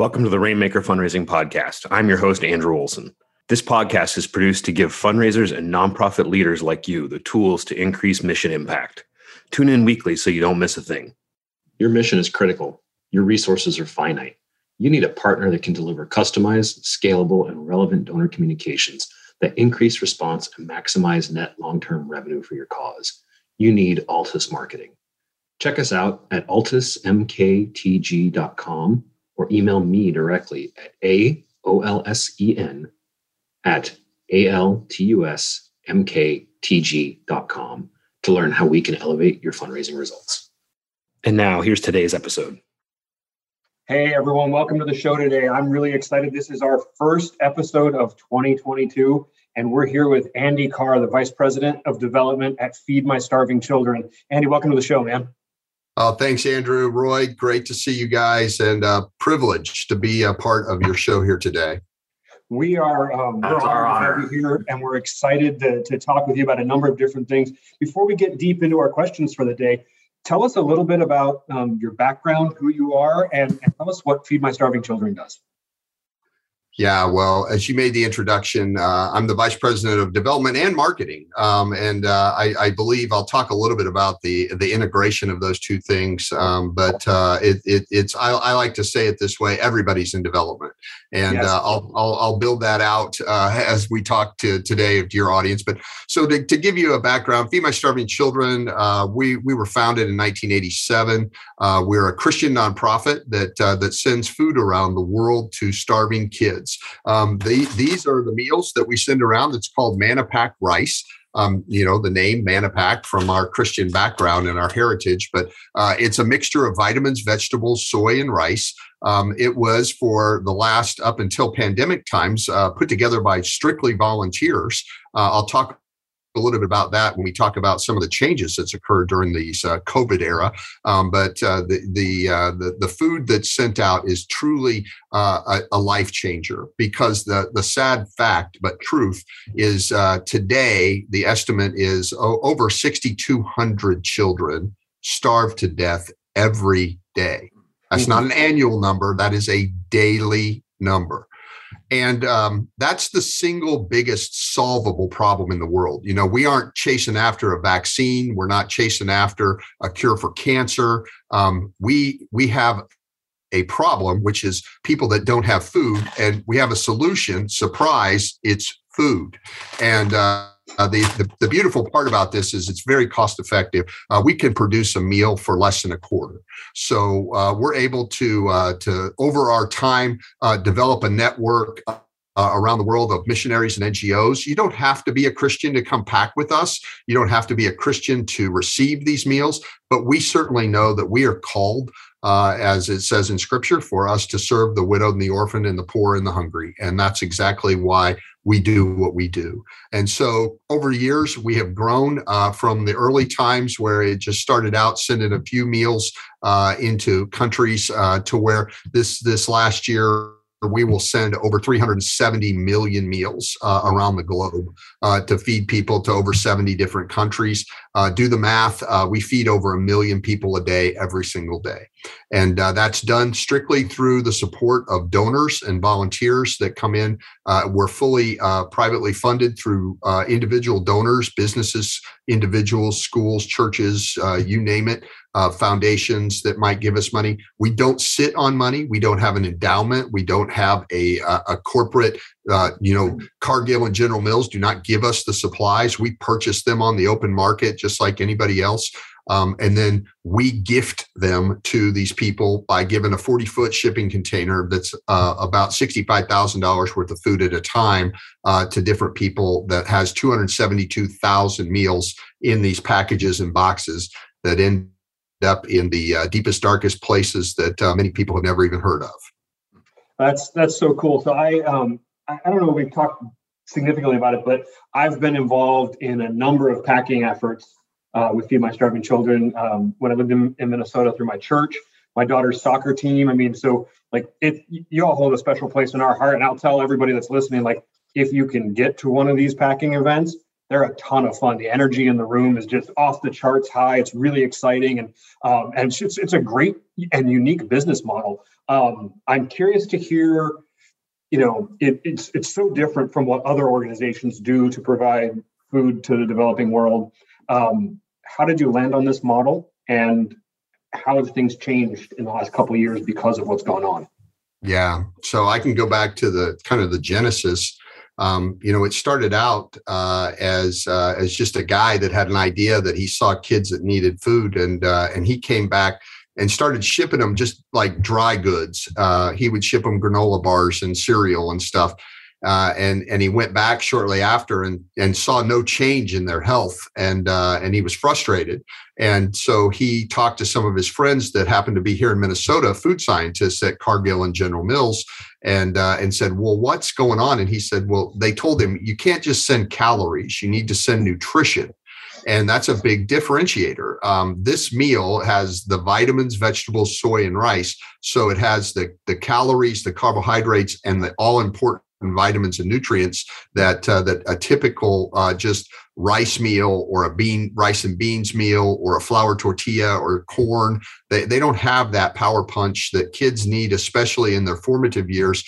Welcome to the Rainmaker Fundraising Podcast. I'm your host, Andrew Olson. This podcast is produced to give fundraisers and nonprofit leaders like you the tools to increase mission impact. Tune in weekly so you don't miss a thing. Your mission is critical. Your resources are finite. You need a partner that can deliver customized, scalable, and relevant donor communications that increase response and maximize net long-term revenue for your cause. You need Altus Marketing. Check us out at altusmktg.com or email me directly at AOLSEN@ALTUSMKTG.com to learn how we can elevate your fundraising results. And now here's today's episode. Hey everyone, welcome to the show today. I'm really excited. This is our first episode of 2022, and we're here with Andy Carr, the Vice President of Development at Feed My Starving Children. Andy, welcome to the show, man. Thanks, Andrew. Roy, great to see you guys, and privileged to be a part of your show here today. We are honored to have you here, and we're excited to talk with you about a number of different things. Before we get deep into our questions for the day, tell us a little bit about your background, who you are, and tell us what Feed My Starving Children does. Yeah, well, as you made the introduction, I'm the Vice President of Development and Marketing. I believe I'll talk a little bit about the integration of those two things. But I like to say it this way: everybody's in development, and yes. I'll build that out as we talk today to your audience. But so to give you a background, Feed My Starving Children, we were founded in 1987. We're a Christian nonprofit that sends food around the world to starving kids. These are the meals that we send around. It's called Manapak Rice. The name Manapak from our Christian background and our heritage, but it's a mixture of vitamins, vegetables, soy, and rice. It was for the last up until pandemic times put together by strictly volunteers. I'll talk a little bit about that when we talk about some of the changes that's occurred during these COVID era. But the food that's sent out is truly a life changer, because the sad fact, but truth, is today the estimate is over 6,200 children starve to death every day. That's not an annual number. That is a daily number. And that's the single biggest solvable problem in the world. You know, we aren't chasing after a vaccine. We're not chasing after a cure for cancer. We have a problem, which is people that don't have food, and we have a solution. Surprise, it's food. And the beautiful part about this is it's very cost effective. We can produce a meal for less than a quarter. So we're able to over our time develop a network around the world of missionaries and NGOs. You don't have to be a Christian to come pack with us. You don't have to be a Christian to receive these meals. But we certainly know that we are called, as it says in Scripture, for us to serve the widowed and the orphan and the poor and the hungry. And that's exactly why we do what we do. And so over years, we have grown from the early times where it just started out sending a few meals into countries to where this last year, we will send over 370 million meals around the globe to feed people to over 70 different countries. Do the math. We feed over 1 million people a day, every single day. And that's done strictly through the support of donors and volunteers that come in. We're fully privately funded through individual donors, businesses, individuals, schools, churches, you name it. Foundations that might give us money. We don't sit on money. We don't have an endowment. We don't have a corporate, Cargill and General Mills do not give us the supplies. We purchase them on the open market, just like anybody else. And then we gift them to these people by giving a 40-foot shipping container that's about $65,000 worth of food at a time to different people, that has 272,000 meals in these packages and boxes that end up in the deepest, darkest places that many people have never even heard of. That's so cool. So I don't know if we've talked significantly about it, but I've been involved in a number of packing efforts with Feed My Starving Children when I lived in Minnesota, through my church, my daughter's soccer team. I mean, so like you all hold a special place in our heart, and I'll tell everybody that's listening, like, if you can get to one of these packing events, They're a ton of fun. The energy in the room is just off the charts high. It's really exciting, and it's a great and unique business model. I'm curious to hear, it's so different from what other organizations do to provide food to the developing world. How did you land on this model, and how have things changed in the last couple of years because of what's gone on? Yeah, so I can go back to the genesis. It started out as just a guy that had an idea that he saw kids that needed food, and he came back and started shipping them just like dry goods. He would ship them granola bars and cereal and stuff. And he went back shortly after and saw no change in their health, and he was frustrated. And so he talked to some of his friends that happened to be here in Minnesota, food scientists at Cargill and General Mills, and said, well, what's going on? And he said, well, they told him, you can't just send calories, you need to send nutrition. And that's a big differentiator. This meal has the vitamins, vegetables, soy, and rice. So it has the calories, the carbohydrates, and the all-important vitamins and nutrients that a typical just rice meal or a rice and beans meal or a flour tortilla or corn, they don't have that power punch that kids need, especially in their formative years,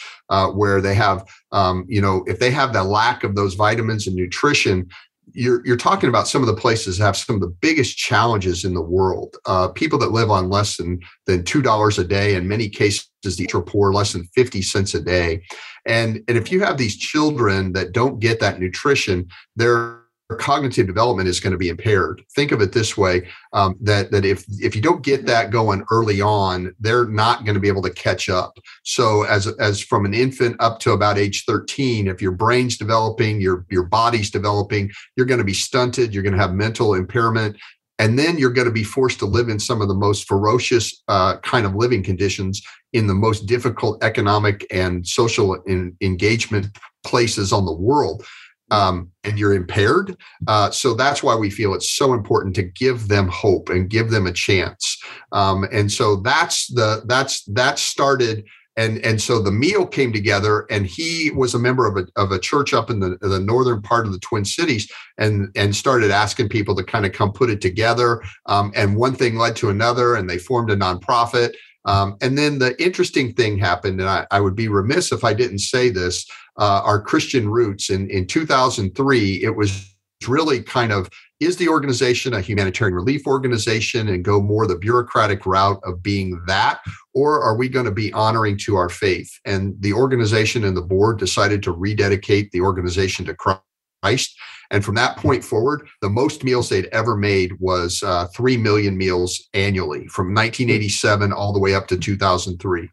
where they have, if they have the lack of those vitamins and nutrition, you're talking about some of the places that have some of the biggest challenges in the world. People that live on less than $2 a day, in many cases, the ultra poor, less than 50 cents a day. And if you have these children that don't get that nutrition, their cognitive development is going to be impaired. Think of it this way, that if you don't get that going early on, they're not going to be able to catch up. So as from an infant up to about age 13, if your brain's developing, your body's developing, you're going to be stunted, you're going to have mental impairment. And then you're going to be forced to live in some of the most ferocious kind of living conditions in the most difficult economic and social engagement places on the world. And you're impaired. So that's why we feel it's so important to give them hope and give them a chance. And so that started. And so the meal came together, and he was a member of a church up in the northern part of the Twin Cities, and started asking people to kind of come put it together. And one thing led to another, and they formed a nonprofit. And then the interesting thing happened, and I would be remiss if I didn't say this, our Christian roots. In 2003, it was really kind of, is the organization a humanitarian relief organization and go more the bureaucratic route of being that, or are we going to be honoring to our faith? And the organization and the board decided to rededicate the organization to Christ. And from that point forward, the most meals they'd ever made was 3 million meals annually from 1987 all the way up to 2003.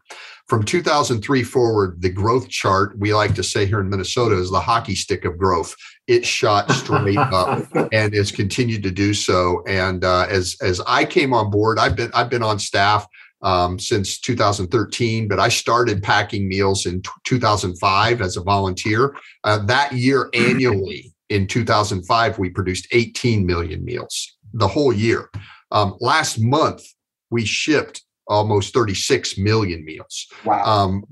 From 2003 forward, the growth chart, we like to say here in Minnesota, is the hockey stick of growth. It shot straight up, and it's continued to do so. And as I came on board, I've been on staff since 2013, but I started packing meals in 2005 as a volunteer. That year, annually in 2005, we produced 18 million meals the whole year. Last month, we shipped almost 36 million meals. Wow.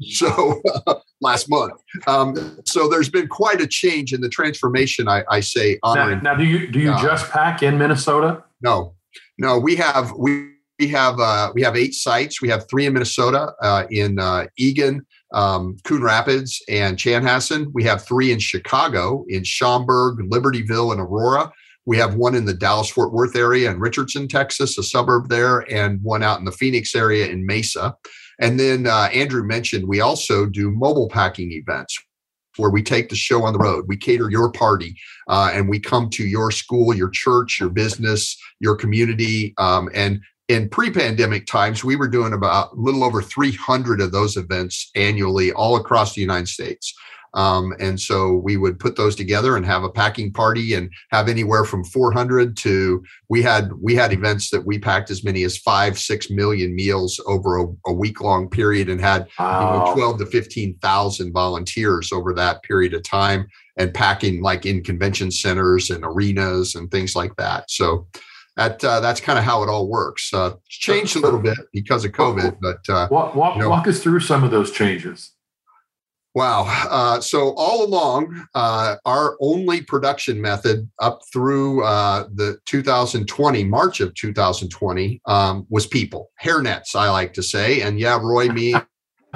Last month. So there's been quite a change in the transformation, I say. Now, do you just pack in Minnesota? No, we have 8 sites. We have 3 in Minnesota, in Eagan, Coon Rapids, and Chanhassen. We have 3 in Chicago, in Schaumburg, Libertyville, and Aurora. We have 1 in the Dallas-Fort Worth area in Richardson, Texas, a suburb there, and 1 out in the Phoenix area in Mesa. And then Andrew mentioned we also do mobile packing events where we take the show on the road. We cater your party, and we come to your school, your church, your business, your community. And in pre-pandemic times, we were doing about a little over 300 of those events annually all across the United States. And so we would put those together and have a packing party and have anywhere from 400 to we had events that we packed as many as 5-6 million meals over a week-long period, and had 12 to 15,000 volunteers over that period of time, and packing like in convention centers and arenas and things like that. So that's kind of how it all works. It's changed a little bit because of COVID, but walk us through some of those changes. Wow. So all along, our only production method up through the 2020, March of 2020, was people. Hairnets, I like to say. And yeah, Roy, me,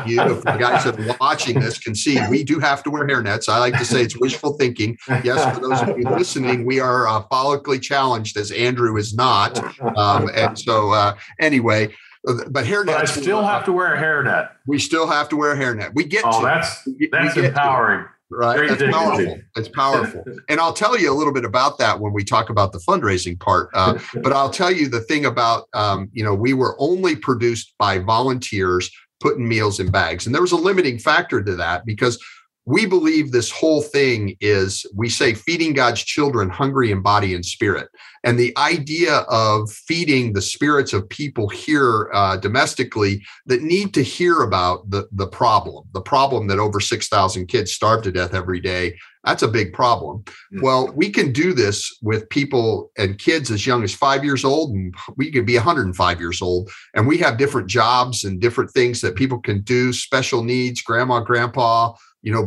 you, if the guys that are watching this can see, we do have to wear hairnets. I like to say it's wishful thinking. Yes, for those of you listening, we are follically challenged, as Andrew is not. And so anyway... But hairnets. But I still have to wear a hairnet. We still have to wear a hairnet. We get. Oh, to that's empowering. Right. Great dignity. Powerful. It's powerful. And I'll tell you a little bit about that when we talk about the fundraising part. But I'll tell you the thing about we were only produced by volunteers putting meals in bags, and there was a limiting factor to that because we believe this whole thing is, we say, feeding God's children hungry in body and spirit. And the idea of feeding the spirits of people here domestically that need to hear about the problem that over 6,000 kids starve to death every day, that's a big problem. Well, we can do this with people and kids as young as 5 years old, and we could be 105 years old. And we have different jobs and different things that people can do, special needs, grandma, grandpa,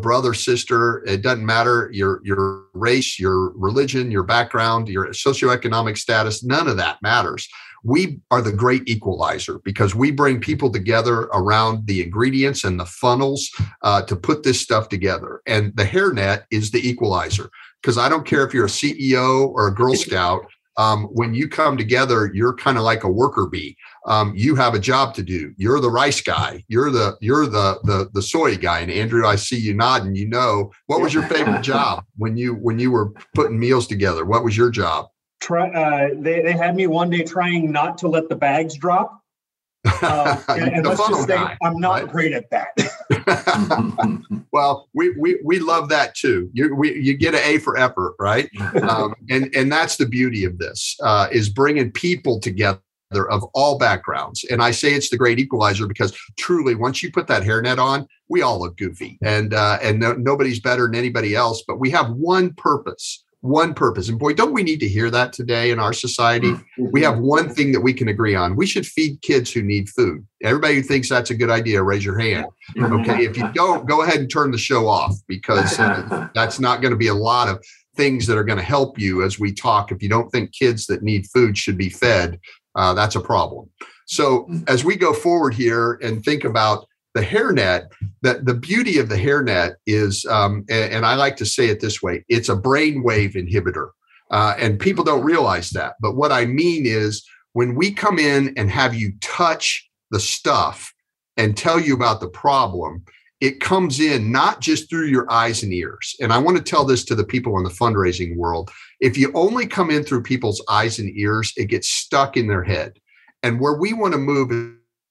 brother, sister, it doesn't matter, your race, your religion, your background, your socioeconomic status, none of that matters. We are the great equalizer because we bring people together around the ingredients and the funnels to put this stuff together. And the hairnet is the equalizer because I don't care if you're a CEO or a Girl Scout, when you come together, you're kind of like a worker bee. You have a job to do. You're the rice guy. You're the soy guy. And Andrew, I see you nodding. What was your favorite job when you were putting meals together? What was your job? They had me one day trying not to let the bags drop. And let's just say I'm not great at that. Well, we love that too. You get an A for effort, right? And that's the beauty of this is bringing people together of all backgrounds. And I say it's the great equalizer because truly, once you put that hairnet on, we all look goofy and nobody's better than anybody else. But we have one purpose. And boy, don't we need to hear that today in our society? We have one thing that we can agree on. We should feed kids who need food. Everybody who thinks that's a good idea, raise your hand. Okay. If you don't, go ahead and turn the show off because that's not going to be a lot of things that are going to help you as we talk. If you don't think kids that need food should be fed, that's a problem. So as we go forward here and think about the hairnet, that the beauty of the hairnet is, and I like to say it this way, it's a brainwave inhibitor. And people don't realize that. But what I mean is when we come in and have you touch the stuff and tell you about the problem, it comes in not just through your eyes and ears. And I want to tell this to the people in the fundraising world. If you only come in through people's eyes and ears, it gets stuck in their head. And where we want to move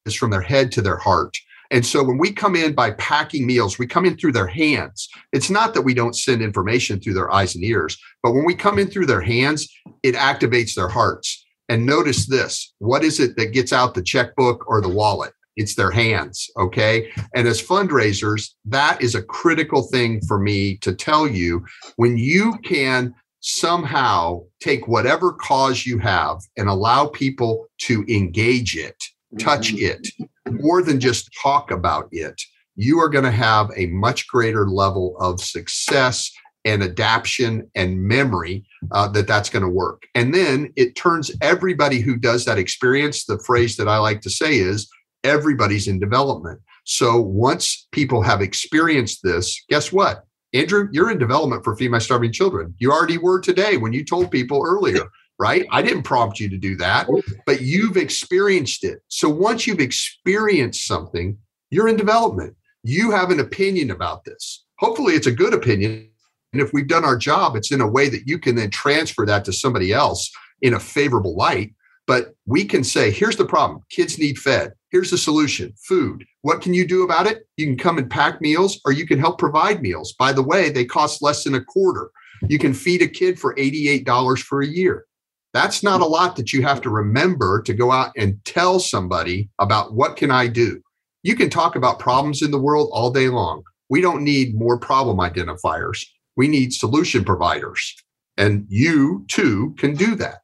is from their head to their heart. And so when we come in by packing meals, we come in through their hands. It's not that we don't send information through their eyes and ears, but when we come in through their hands, it activates their hearts. And notice this, what is it that gets out the checkbook or the wallet? It's their hands, okay? And as fundraisers, that is a critical thing for me to tell you. When you can somehow take whatever cause you have and allow people to engage it, touch it, more than just talk about it, you are going to have a much greater level of success and adaption and memory that's going to work. And then it turns everybody who does that experience, the phrase that I like to say is, everybody's in development. So once people have experienced this, guess what? Andrew, you're in development for Feed My Starving Children. You already were today when you told people earlier, right? I didn't prompt you to do that, but you've experienced it. So once you've experienced something, you're in development. You have an opinion about this. Hopefully it's a good opinion. And if we've done our job, it's in a way that you can then transfer that to somebody else in a favorable light. But we can say, here's the problem. Kids need fed. Here's the solution, food. What can you do about it? You can come and pack meals or you can help provide meals. By the way, they cost less than a quarter. You can feed a kid for $88 for a year. That's not a lot that you have to remember to go out and tell somebody about what can I do. You can talk about problems in the world all day long. We don't need more problem identifiers. We need solution providers. And you too can do that.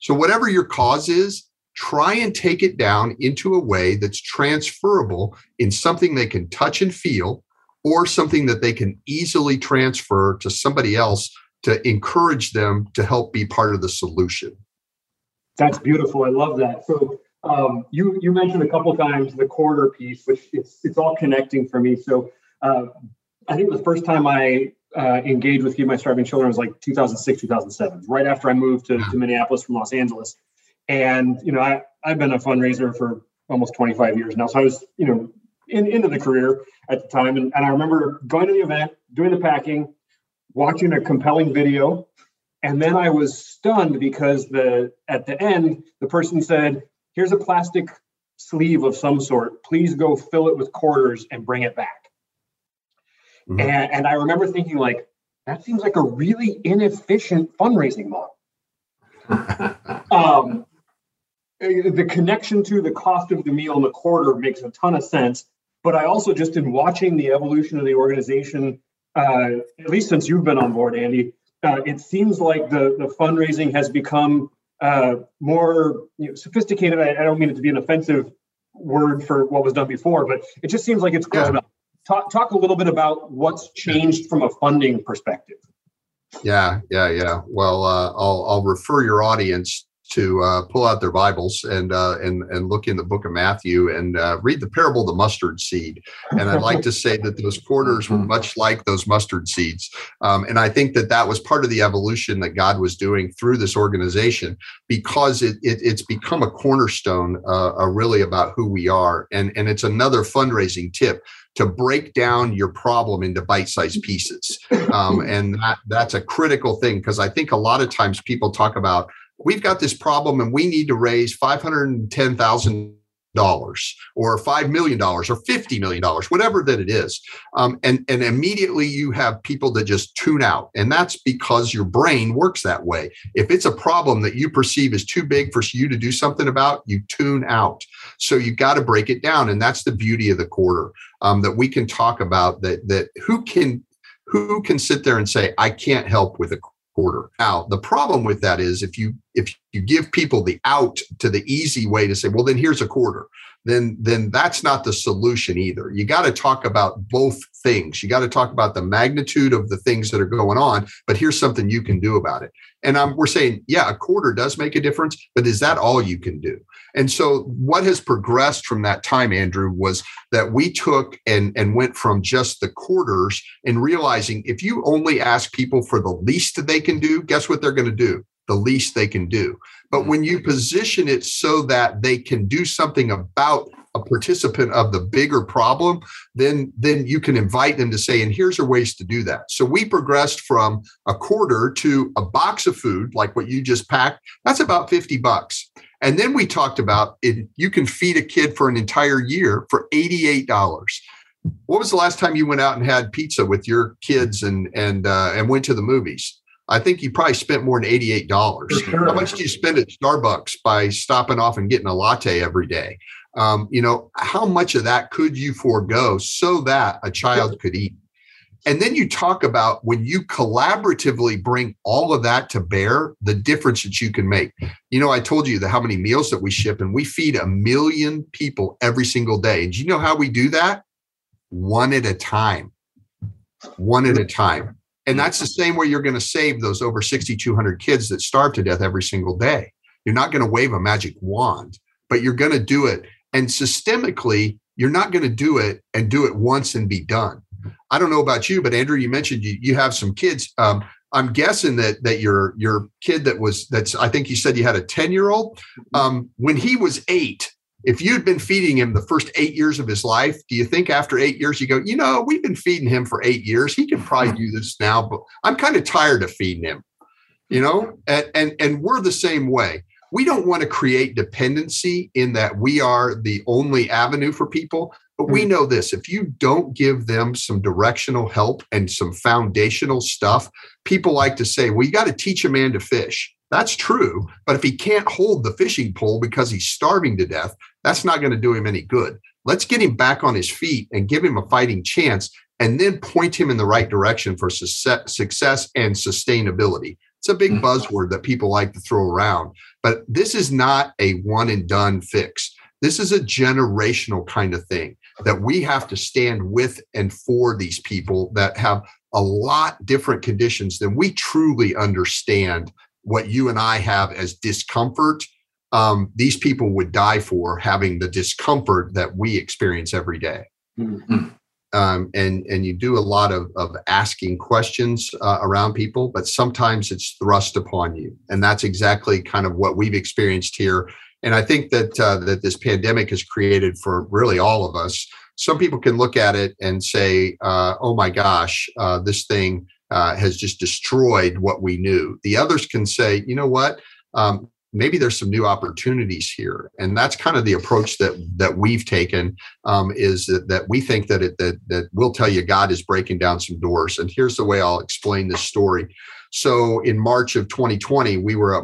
So whatever your cause is, try and take it down into a way that's transferable in something they can touch and feel, or something that they can easily transfer to somebody else to encourage them to help be part of the solution. That's beautiful. I love that. So you mentioned a couple of times the quarter piece, which it's all connecting for me. So I think the first time I engaged with Feed My Starving Children was like 2006, 2007, right after I moved to Minneapolis from Los Angeles. And, you know, I've been a fundraiser for almost 25 years now. So I was, you know, into the career at the time. And I remember going to the event, doing the packing, watching a compelling video. And then I was stunned because at the end, the person said, here's a plastic sleeve of some sort. Please go fill it with quarters and bring it back. Mm-hmm. And I remember thinking, like, that seems like a really inefficient fundraising model. The connection to the cost of the meal and the quarter makes a ton of sense. But I also just in watching the evolution of the organization, at least since you've been on board, Andy, it seems like the fundraising has become more sophisticated. I don't mean it to be an offensive word for what was done before, but it just seems like it's close enough. Talk a little bit about what's changed from a funding perspective. Yeah. Well, I'll refer your audience to pull out their Bibles and look in the book of Matthew and read the parable of the mustard seed. And I'd like to say that those quarters were much like those mustard seeds. And I think that was part of the evolution that God was doing through this organization, because it's become a cornerstone really about who we are. And it's another fundraising tip to break down your problem into bite-sized pieces. And that's a critical thing, because I think a lot of times people talk about, we've got this problem and we need to raise $510,000 or $5 million or $50 million, whatever that it is. And immediately you have people that just tune out. And that's because your brain works that way. If it's a problem that you perceive as too big for you to do something about, you tune out. So you got to break it down. And that's the beauty of the quarter, that we can talk about that who can sit there and say, I can't help with a quarter. Now, the problem with that is if you give people the out to the easy way to say, well, then here's a quarter, then that's not the solution either. You got to talk about both things. You got to talk about the magnitude of the things that are going on, but here's something you can do about it. And we're saying, yeah, a quarter does make a difference, but is that all you can do? And so what has progressed from that time, Andrew, was that we took and went from just the quarters and realizing if you only ask people for the least they can do, guess what they're going to do? The least they can do. But when you position it so that they can do something about a participant of the bigger problem, then you can invite them to say, and here's our ways to do that. So we progressed from a quarter to a box of food, like what you just packed. That's about $50. And then we talked about it, you can feed a kid for an entire year for $88. What was the last time you went out and had pizza with your kids and went to the movies? I think you probably spent more than $88. Sure. How much do you spend at Starbucks by stopping off and getting a latte every day? How much of that could you forego so that a child could eat? And then you talk about when you collaboratively bring all of that to bear, the difference that you can make. You know, I told you how many meals that we ship, and we feed 1 million people every single day. And you know how we do that? One at a time. And that's the same way you're going to save those over 6,200 kids that starve to death every single day. You're not going to wave a magic wand, but you're going to do it. And systemically, you're not going to do it and do it once and be done. I don't know about you, but Andrew, you mentioned you have some kids. I'm guessing that your kid I think you said you had a 10-year-old. When he was 8, if you'd been feeding him the first 8 years of his life, do you think after 8 years you go, you know, we've been feeding him for 8 years. He can probably do this now, but I'm kind of tired of feeding him, you know, and we're the same way. We don't want to create dependency in that we are the only avenue for people. But we know this, if you don't give them some directional help and some foundational stuff, people like to say, well, you got to teach a man to fish. That's true. But if he can't hold the fishing pole because he's starving to death, that's not going to do him any good. Let's get him back on his feet and give him a fighting chance and then point him in the right direction for success and sustainability. It's a big buzzword that people like to throw around, but this is not a one and done fix. This is a generational kind of thing. that we have to stand with and for these people that have a lot different conditions than we truly understand what you and I have as discomfort. These people would die for having the discomfort that we experience every day. Mm-hmm. And you do a lot of asking questions around people, but sometimes it's thrust upon you. And that's exactly kind of what we've experienced here. And I think that that this pandemic has created for really all of us. Some people can look at it and say, oh, my gosh, this thing has just destroyed what we knew. The others can say, you know what, maybe there's some new opportunities here. And that's kind of the approach that we've taken, is that we think that we'll tell you God is breaking down some doors. And here's the way I'll explain this story. So in March of 2020, we were,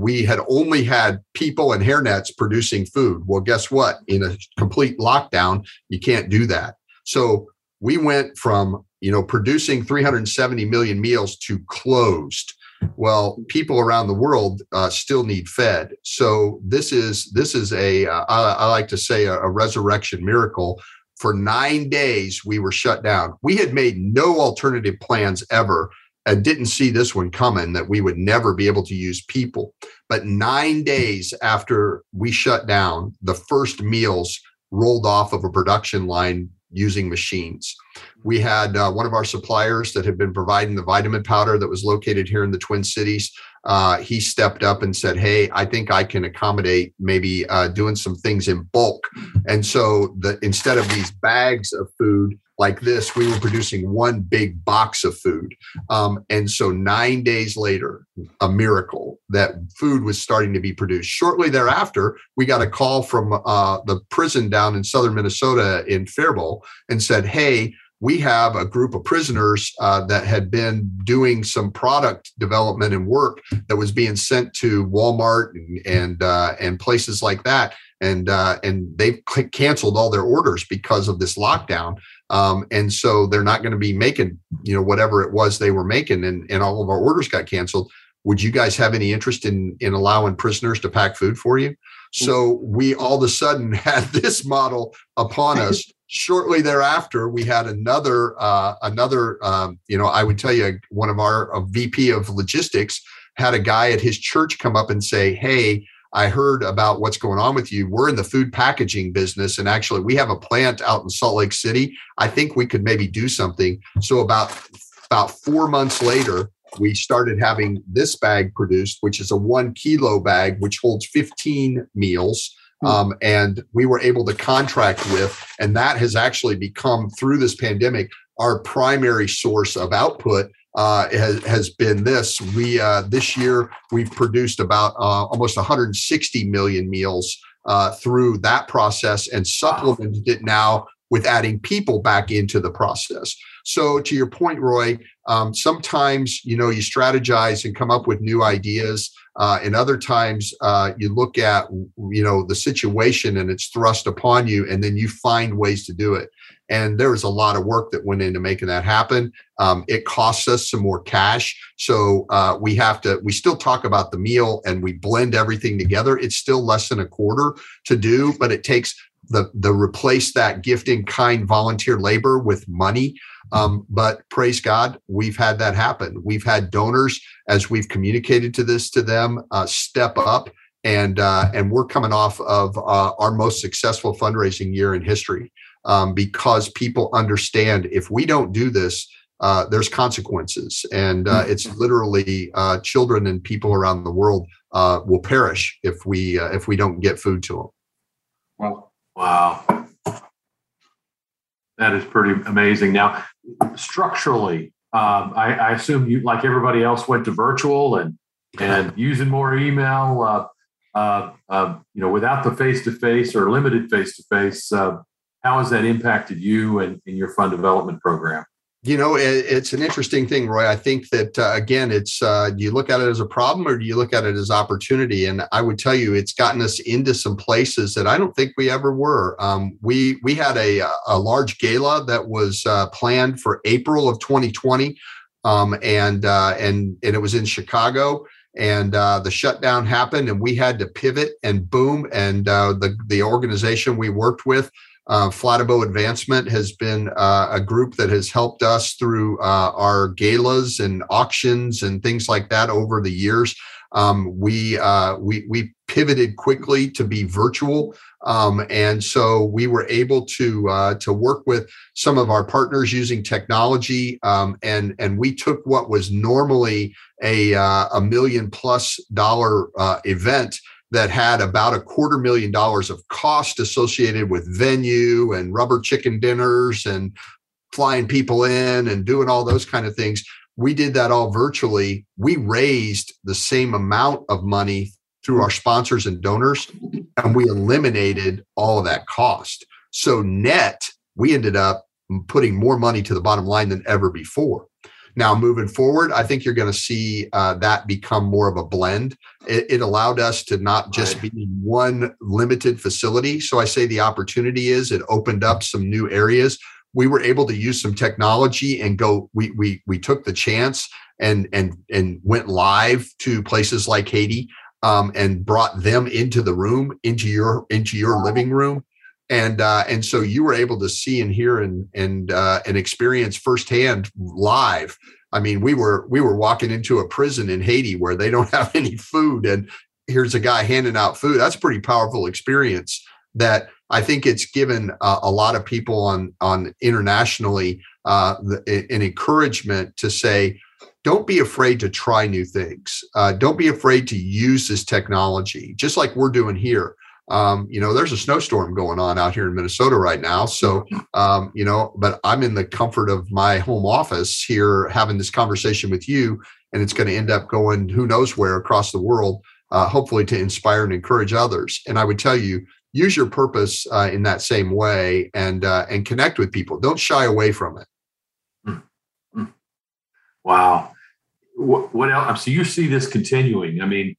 we had only had people and hairnets producing food. Well, guess what? In a complete lockdown, you can't do that. So we went from, producing 370 million meals to closed. Well, people around the world still need fed. So this is I like to say a resurrection miracle. For 9 days, we were shut down. We had made no alternative plans ever and didn't see this one coming, that we would never be able to use people. But 9 days after we shut down, the first meals rolled off of a production line using machines. We had one of our suppliers that had been providing the vitamin powder that was located here in the Twin Cities. He stepped up and said, hey, I think I can accommodate maybe doing some things in bulk. And so instead of these bags of food like this, we were producing one big box of food. And so 9 days later, a miracle that food was starting to be produced. Shortly thereafter, we got a call from the prison down in southern Minnesota in Faribault and said, hey, we have a group of prisoners that had been doing some product development and work that was being sent to Walmart and places like that, and they've canceled all their orders because of this lockdown, and so they're not going to be making whatever it was they were making, and all of our orders got canceled. Would you guys have any interest in allowing prisoners to pack food for you? So we all of a sudden had this model upon us. Shortly thereafter, we had another, I would tell you, one of our VP of logistics had a guy at his church come up and say, hey, I heard about what's going on with you. We're in the food packaging business. And actually, we have a plant out in Salt Lake City. I think we could maybe do something. So about 4 months later, we started having this bag produced, which is a 1 kilo bag, which holds 15 meals. And we were able to contract with, and that has actually become, through this pandemic, our primary source of output has been this. We this year, we've produced about almost 160 million meals through that process, and supplemented it now with adding people back into the process. So to your point, Roy, sometimes, you strategize and come up with new ideas. And other times you look at, the situation and it's thrust upon you, and then you find ways to do it. And there was a lot of work that went into making that happen. It costs us some more cash. So we still talk about the meal and we blend everything together. It's still less than a quarter to do, but it takes the replace that gift in kind volunteer labor with money. But praise God, we've had that happen. We've had donors, as we've communicated to them, step up, and we're coming off of our most successful fundraising year in history, because people understand if we don't do this, there's consequences, and it's literally children and people around the world will perish if we don't get food to them. Wow. That is pretty amazing. Now, structurally, I assume you, like everybody else, went to virtual and using more email, without the face-to-face or limited face-to-face. How has that impacted you and your fund development program? It's an interesting thing, Roy. I think that, again, it's do you look at it as a problem or do you look at it as opportunity? And I would tell you, it's gotten us into some places that I don't think we ever were. We had a large gala that was planned for April of 2020, and it was in Chicago. And the shutdown happened, and we had to pivot, and boom, and the organization we worked with Flatabo Advancement has been a group that has helped us through our galas and auctions and things like that over the years. We pivoted quickly to be virtual. And so we were able to work with some of our partners using technology. And we took what was normally a $1 million+ event that had about $250,000 of cost associated with venue and rubber chicken dinners and flying people in and doing all those kind of things. We did that all virtually. We raised the same amount of money through our sponsors and donors, and we eliminated all of that cost. So net, we ended up putting more money to the bottom line than ever before. Now, moving forward, I think you're going to see that become more of a blend. It allowed us to not just be in one limited facility. So I say the opportunity is it opened up some new areas. We were able to use some technology and go, we took the chance and went live to places like Haiti and brought them into the room, into your living room. And so you were able to see and hear and experience firsthand live. I mean, we were walking into a prison in Haiti where they don't have any food, and here's a guy handing out food. That's a pretty powerful experience that I think it's given a lot of people on internationally an encouragement to say, don't be afraid to try new things. Don't be afraid to use this technology, just like we're doing here. There's a snowstorm going on out here in Minnesota right now. So, but I'm in the comfort of my home office here having this conversation with you, and it's going to end up going who knows where across the world, hopefully to inspire and encourage others. And I would tell you, use your purpose in that same way and connect with people. Don't shy away from it. Wow. What else? So you see this continuing. I mean,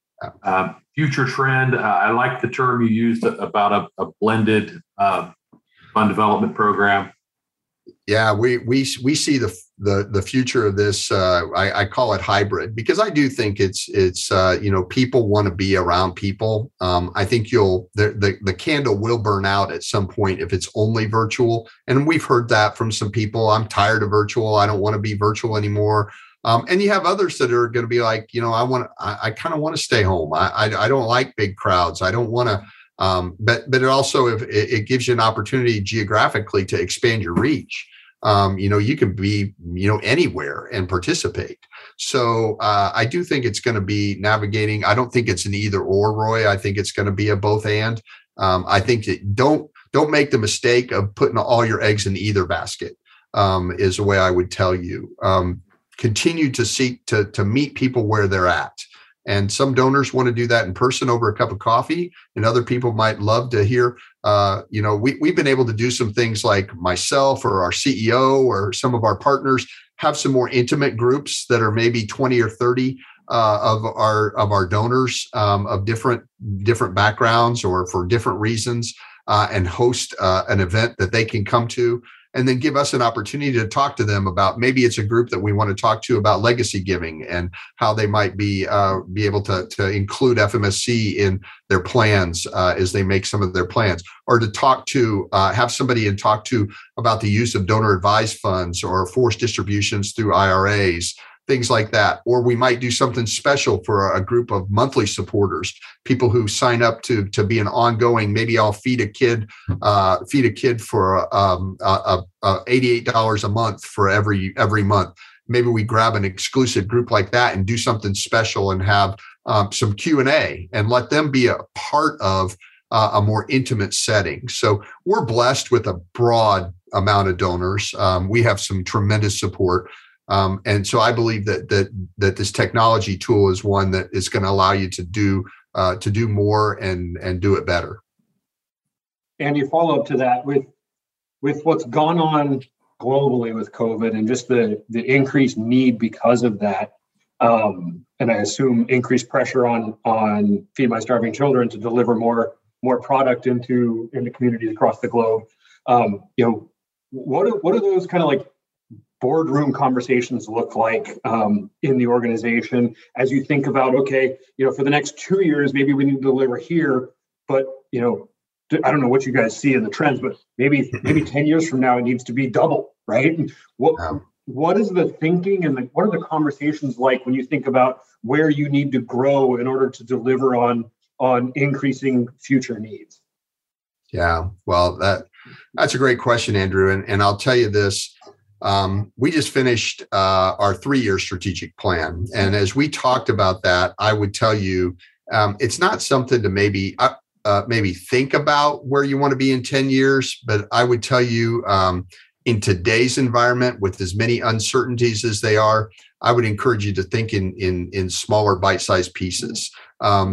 future trend. I like the term you used about a blended fund development program. Yeah, we see the future of this. I call it hybrid because I do think it's people want to be around people. I think the candle will burn out at some point if it's only virtual, and we've heard that from some people. I'm tired of virtual. I don't want to be virtual anymore. And you have others that are going to be like, I kind of want to stay home. I don't like big crowds. I don't want to. But it also it gives you an opportunity geographically to expand your reach. You can be anywhere and participate. So I do think it's going to be navigating. I don't think it's an either or, Roy. I think it's going to be a both and. I think that don't make the mistake of putting all your eggs in either basket. Is the way I would tell you. Continue to seek to meet people where they're at. And some donors want to do that in person over a cup of coffee, and other people might love to hear, we've been able to do some things like myself or our CEO or some of our partners have some more intimate groups that are maybe 20 or 30 of our donors of different backgrounds or for different reasons and host an event that they can come to. And then give us an opportunity to talk to them about maybe it's a group that we want to talk to about legacy giving and how they might be able to include FMSC in their plans as they make some of their plans, or to have somebody talk to about the use of donor advised funds or forced distributions through IRAs, things like that. Or we might do something special for a group of monthly supporters, people who sign up to be an ongoing, maybe I'll feed a kid for $88 a month for every month. Maybe we grab an exclusive group like that and do something special and have some Q&A and let them be a part of a more intimate setting. So we're blessed with a broad amount of donors. We have some tremendous support. And so I believe that this technology tool is one that is going to allow you to do more and do it better. And you follow up to that with what's gone on globally with COVID and just the increased need because of that, and I assume increased pressure on Feed My Starving Children to deliver more product into communities across the globe. What are those kind of like boardroom conversations look like in the organization as you think about, okay, for the next 2 years, maybe we need to deliver here, but I don't know what you guys see in the trends, but maybe 10 years from now, it needs to be double, right? And what is the thinking and what are the conversations like when you think about where you need to grow in order to deliver on increasing future needs? Yeah, well, that's a great question, Andrew. And I'll tell you this, we just finished our 3-year strategic plan. And as we talked about that, I would tell you, it's not something to maybe think about where you want to be in 10 years, but I would tell you in today's environment with as many uncertainties as they are, I would encourage you to think in smaller bite-sized pieces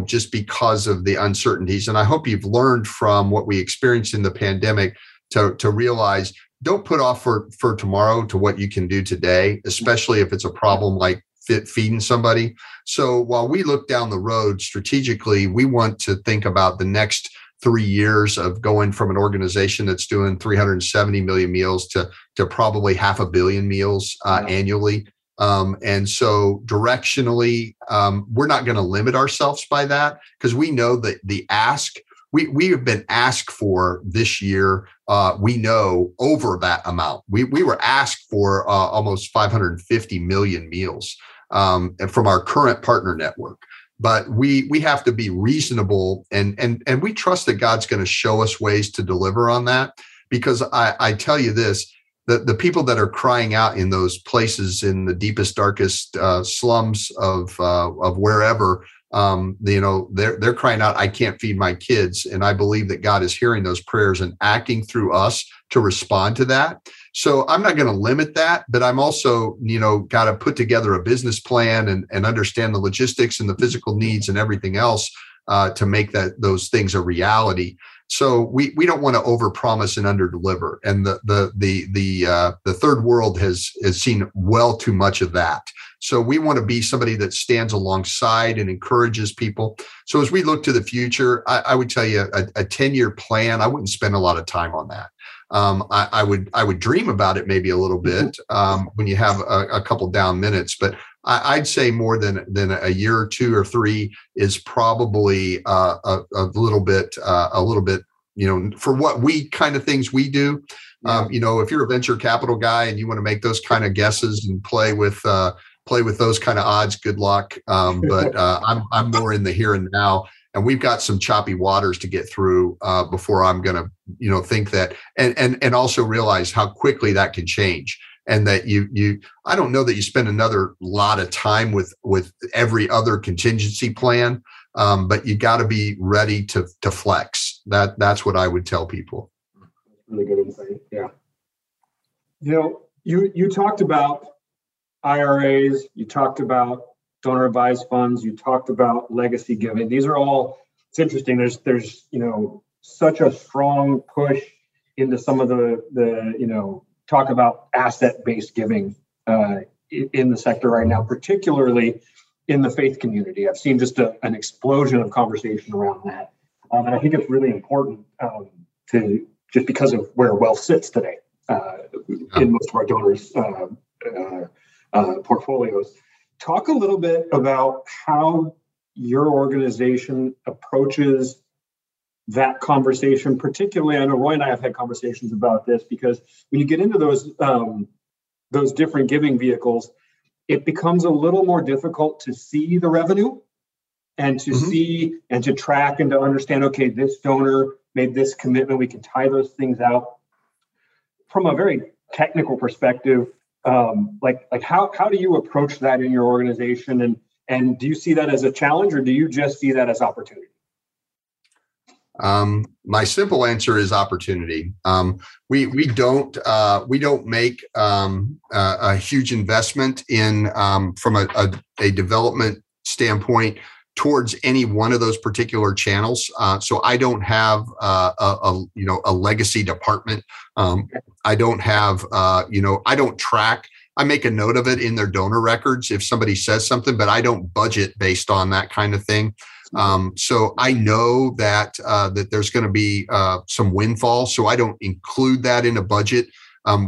just because of the uncertainties. And I hope you've learned from what we experienced in the pandemic to realize don't put off for tomorrow to what you can do today, especially if it's a problem like feeding somebody. So while we look down the road strategically, we want to think about the next 3 years of going from an organization that's doing 370 million meals to probably 500 million meals annually. And so directionally, we're not going to limit ourselves by that because we know that the ask, we have been asked for this year, we know over that amount. We were asked for almost 550 million meals from our current partner network. But we have to be reasonable and we trust that God's going to show us ways to deliver on that. Because I tell you this, the people that are crying out in those places in the deepest, darkest slums of wherever, they're crying out, I can't feed my kids. And I believe that God is hearing those prayers and acting through us to respond to that. So I'm not going to limit that, but I'm also, got to put together a business plan and understand the logistics and the physical needs and everything else to make those things a reality. So we don't want to overpromise and underdeliver. And the third world has seen well too much of that. So we want to be somebody that stands alongside and encourages people. So as we look to the future, I would tell you a 10-year plan, I wouldn't spend a lot of time on that. I would dream about it maybe a little bit when you have a couple down minutes, but I'd say more than a year or two or three is probably a little bit, for what we kind of things we do. If you're a venture capital guy and you want to make those kind of guesses and play with those kind of odds, good luck. But I'm more in the here and now. And we've got some choppy waters to get through before I'm going to, think that and also realize how quickly that can change. And that I don't know that you spend another lot of time with every other contingency plan, but you got to be ready to flex. That's what I would tell people. Really good insight. Yeah. You talked about IRAs. You talked about donor advised funds, you talked about legacy giving. These are all, it's interesting. There's such a strong push into some of the talk about asset-based giving in the sector right now, particularly in the faith community. I've seen just an explosion of conversation around that. And I think it's really important to just because of where wealth sits today in most of our donors' portfolios. Talk a little bit about how your organization approaches that conversation, particularly. I know Roy and I have had conversations about this because when you get into those different giving vehicles, it becomes a little more difficult to see the revenue and to see and to track and to understand, okay, this donor made this commitment. We can tie those things out from a very technical perspective. How do you approach that in your organization and do you see that as a challenge or do you just see that as opportunity? My simple answer is opportunity. We don't make a huge investment in from a development standpoint towards any one of those particular channels. So I don't have a legacy department. I don't have, I don't track. I make a note of it in their donor records if somebody says something, but I don't budget based on that kind of thing. So I know that there's going to be some windfall. So I don't include that in a budget.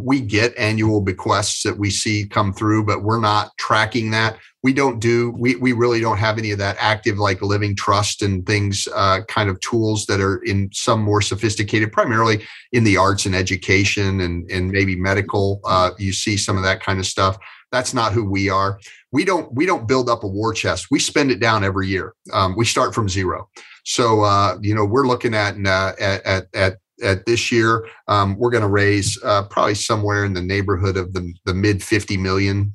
We get annual bequests that we see come through, but we're not tracking that. We really don't have any of that active, like living trust and things, kind of tools that are in some more sophisticated, primarily in the arts and education and maybe medical. You see some of that kind of stuff. That's not who we are. We don't build up a war chest. We spend it down every year. We start from zero. So, we're looking at this year, we're going to raise probably somewhere in the neighborhood of the mid $50 million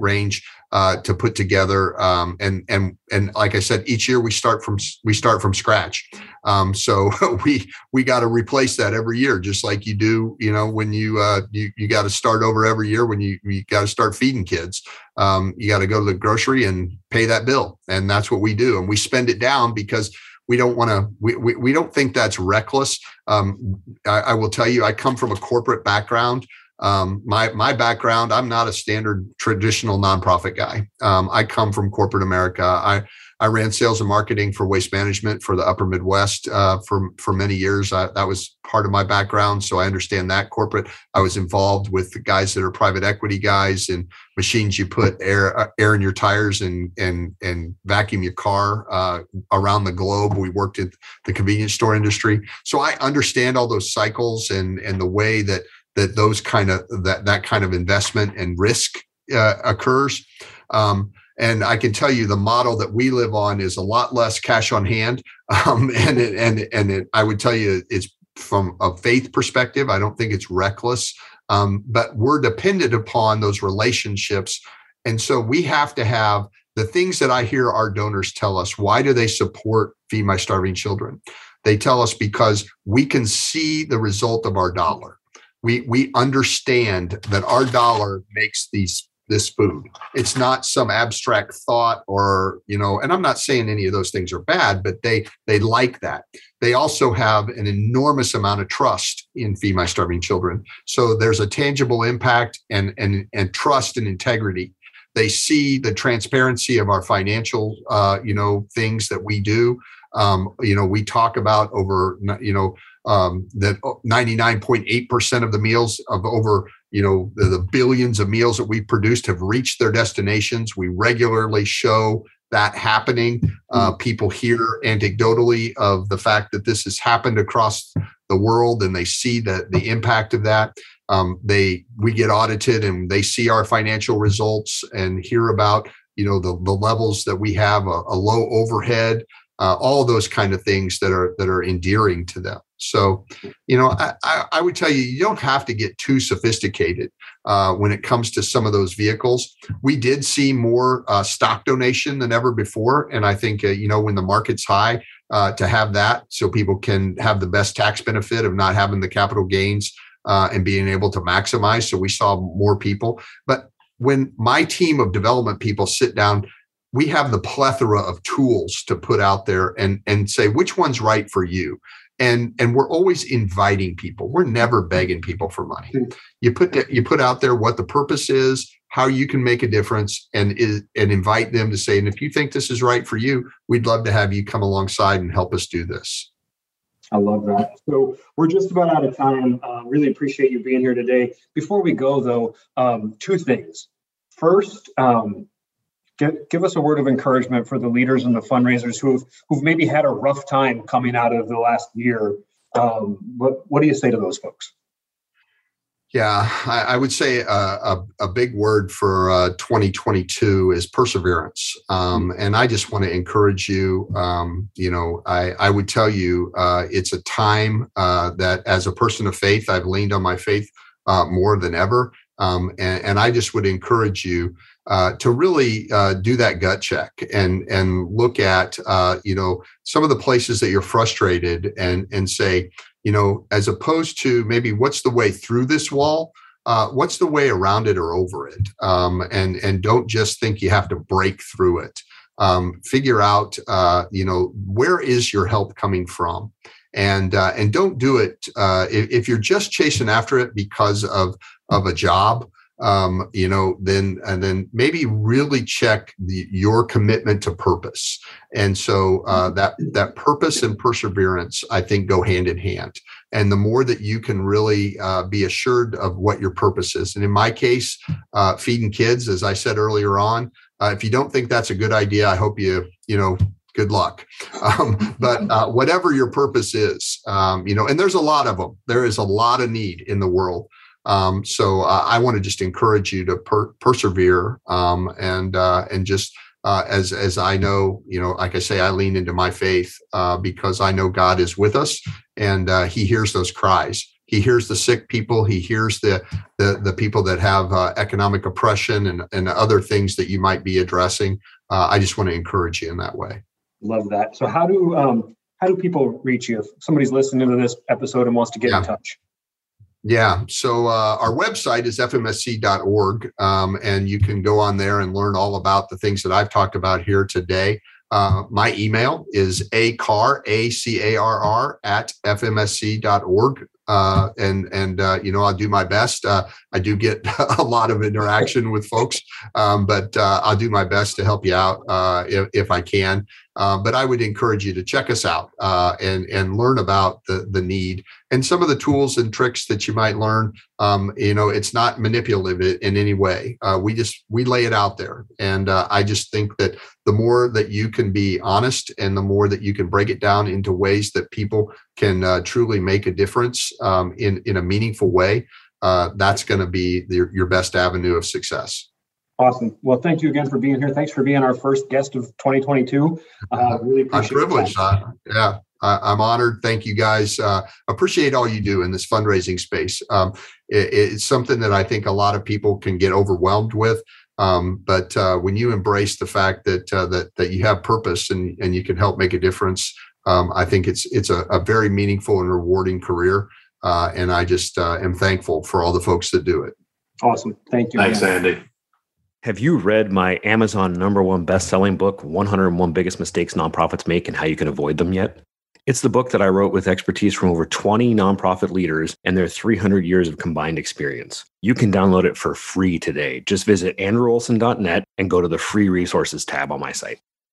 range to put together. And like I said, each year we start from scratch. So we got to replace that every year, just like you do, when you got to start over every year, when you got to start feeding kids. You got to go to the grocery and pay that bill. And that's what we do. And we spend it down because we don't want to, we don't think that's reckless. I will tell you, I come from a corporate background. My background, I'm not a standard traditional nonprofit guy. I come from corporate America. I ran sales and marketing for Waste Management for the upper Midwest for many years. That was part of my background. So I understand that corporate. I was involved with the guys that are private equity guys and machines you put air in your tires and vacuum your car around the globe. We worked at the convenience store industry. So I understand all those cycles and the way that those kind of, that kind of investment and risk occurs. And I can tell you the model that we live on is a lot less cash on hand. I would tell you it's from a faith perspective. I don't think it's reckless, but we're dependent upon those relationships. And so we have to have the things that I hear our donors tell us. Why do they support Feed My Starving Children? They tell us because we can see the result of our dollar. We understand that our dollar makes this food. It's not some abstract thought or, and I'm not saying any of those things are bad, but they like that. They also have an enormous amount of trust in Feed My Starving Children. So there's a tangible impact and trust and integrity. They see the transparency of our financial, things that we do. We talk about over, that 99.8% of the meals of over, the billions of meals that we've produced have reached their destinations. We regularly show that happening. People hear anecdotally of the fact that this has happened across the world, and they see the impact of that. We get audited, and they see our financial results and hear about, the levels that we have, a low overhead. All those kind of things that are endearing to them. So, I would tell you, you don't have to get too sophisticated when it comes to some of those vehicles. We did see more stock donation than ever before. And I think, when the market's high, to have that so people can have the best tax benefit of not having the capital gains and being able to maximize. So we saw more people. But when my team of development people sit down, we have the plethora of tools to put out there and say, which one's right for you? And we're always inviting people. We're never begging people for money. You put out there what the purpose is, how you can make a difference, and invite them to say, and if you think this is right for you, we'd love to have you come alongside and help us do this. I love that. So we're just about out of time. Really appreciate you being here today. Before we go, though, two things. First, give us a word of encouragement for the leaders and the fundraisers who've maybe had a rough time coming out of the last year. What do you say to those folks? Yeah, I would say a big word for 2022 is perseverance. And I just want to encourage you. I would tell you it's a time that as a person of faith, I've leaned on my faith more than ever. And I just would encourage you to really do that gut check and look at some of the places that you're frustrated and say, as opposed to maybe what's the way through this wall, what's the way around it or over it, and don't just think you have to break through it. Figure out where is your help coming from, and don't do it if you're just chasing after it because of a job, then maybe really check your commitment to purpose. And so that purpose and perseverance, I think, go hand in hand. and the more that you can really be assured of what your purpose is. And in my case, feeding kids, as I said earlier on, if you don't think that's a good idea, I hope you good luck. But whatever your purpose is, and there's a lot of them. There is a lot of need in the world. So I want to just encourage you to persevere and just as I know, like I say, I lean into my faith because I know God is with us and he hears those cries. He hears the sick people. He hears the people that have economic oppression and other things that you might be addressing. I just want to encourage you in that way. Love that. So how do people reach you if somebody's listening to this episode and wants to get in touch? Yeah. So our website is fmsc.org, and you can go on there and learn all about the things that I've talked about here today. My email is acarr@fmsc.org. And I'll do my best. I do get a lot of interaction with folks, but I'll do my best to help you out if I can. But I would encourage you to check us out and learn about the need and some of the tools and tricks that you might learn. It's not manipulative in any way. We lay it out there. And I just think that the more that you can be honest and the more that you can break it down into ways that people can truly make a difference in a meaningful way, that's going to be your best avenue of success. Awesome. Well, thank you again for being here. Thanks for being our first guest of 2022. Really appreciate it. I'm privileged. I'm honored. Thank you guys. Appreciate all you do in this fundraising space. It's something that I think a lot of people can get overwhelmed with. But when you embrace the fact that you have purpose and you can help make a difference, I think it's a very meaningful and rewarding career. And I just am thankful for all the folks that do it. Awesome. Thank you. Thanks, Andy. Have you read my Amazon #1 best-selling book, 101 Biggest Mistakes Nonprofits Make and How You Can Avoid Them yet? It's the book that I wrote with expertise from over 20 nonprofit leaders and their 300 years of combined experience. You can download it for free today. Just visit andrewolson.net and go to the free resources tab on my site.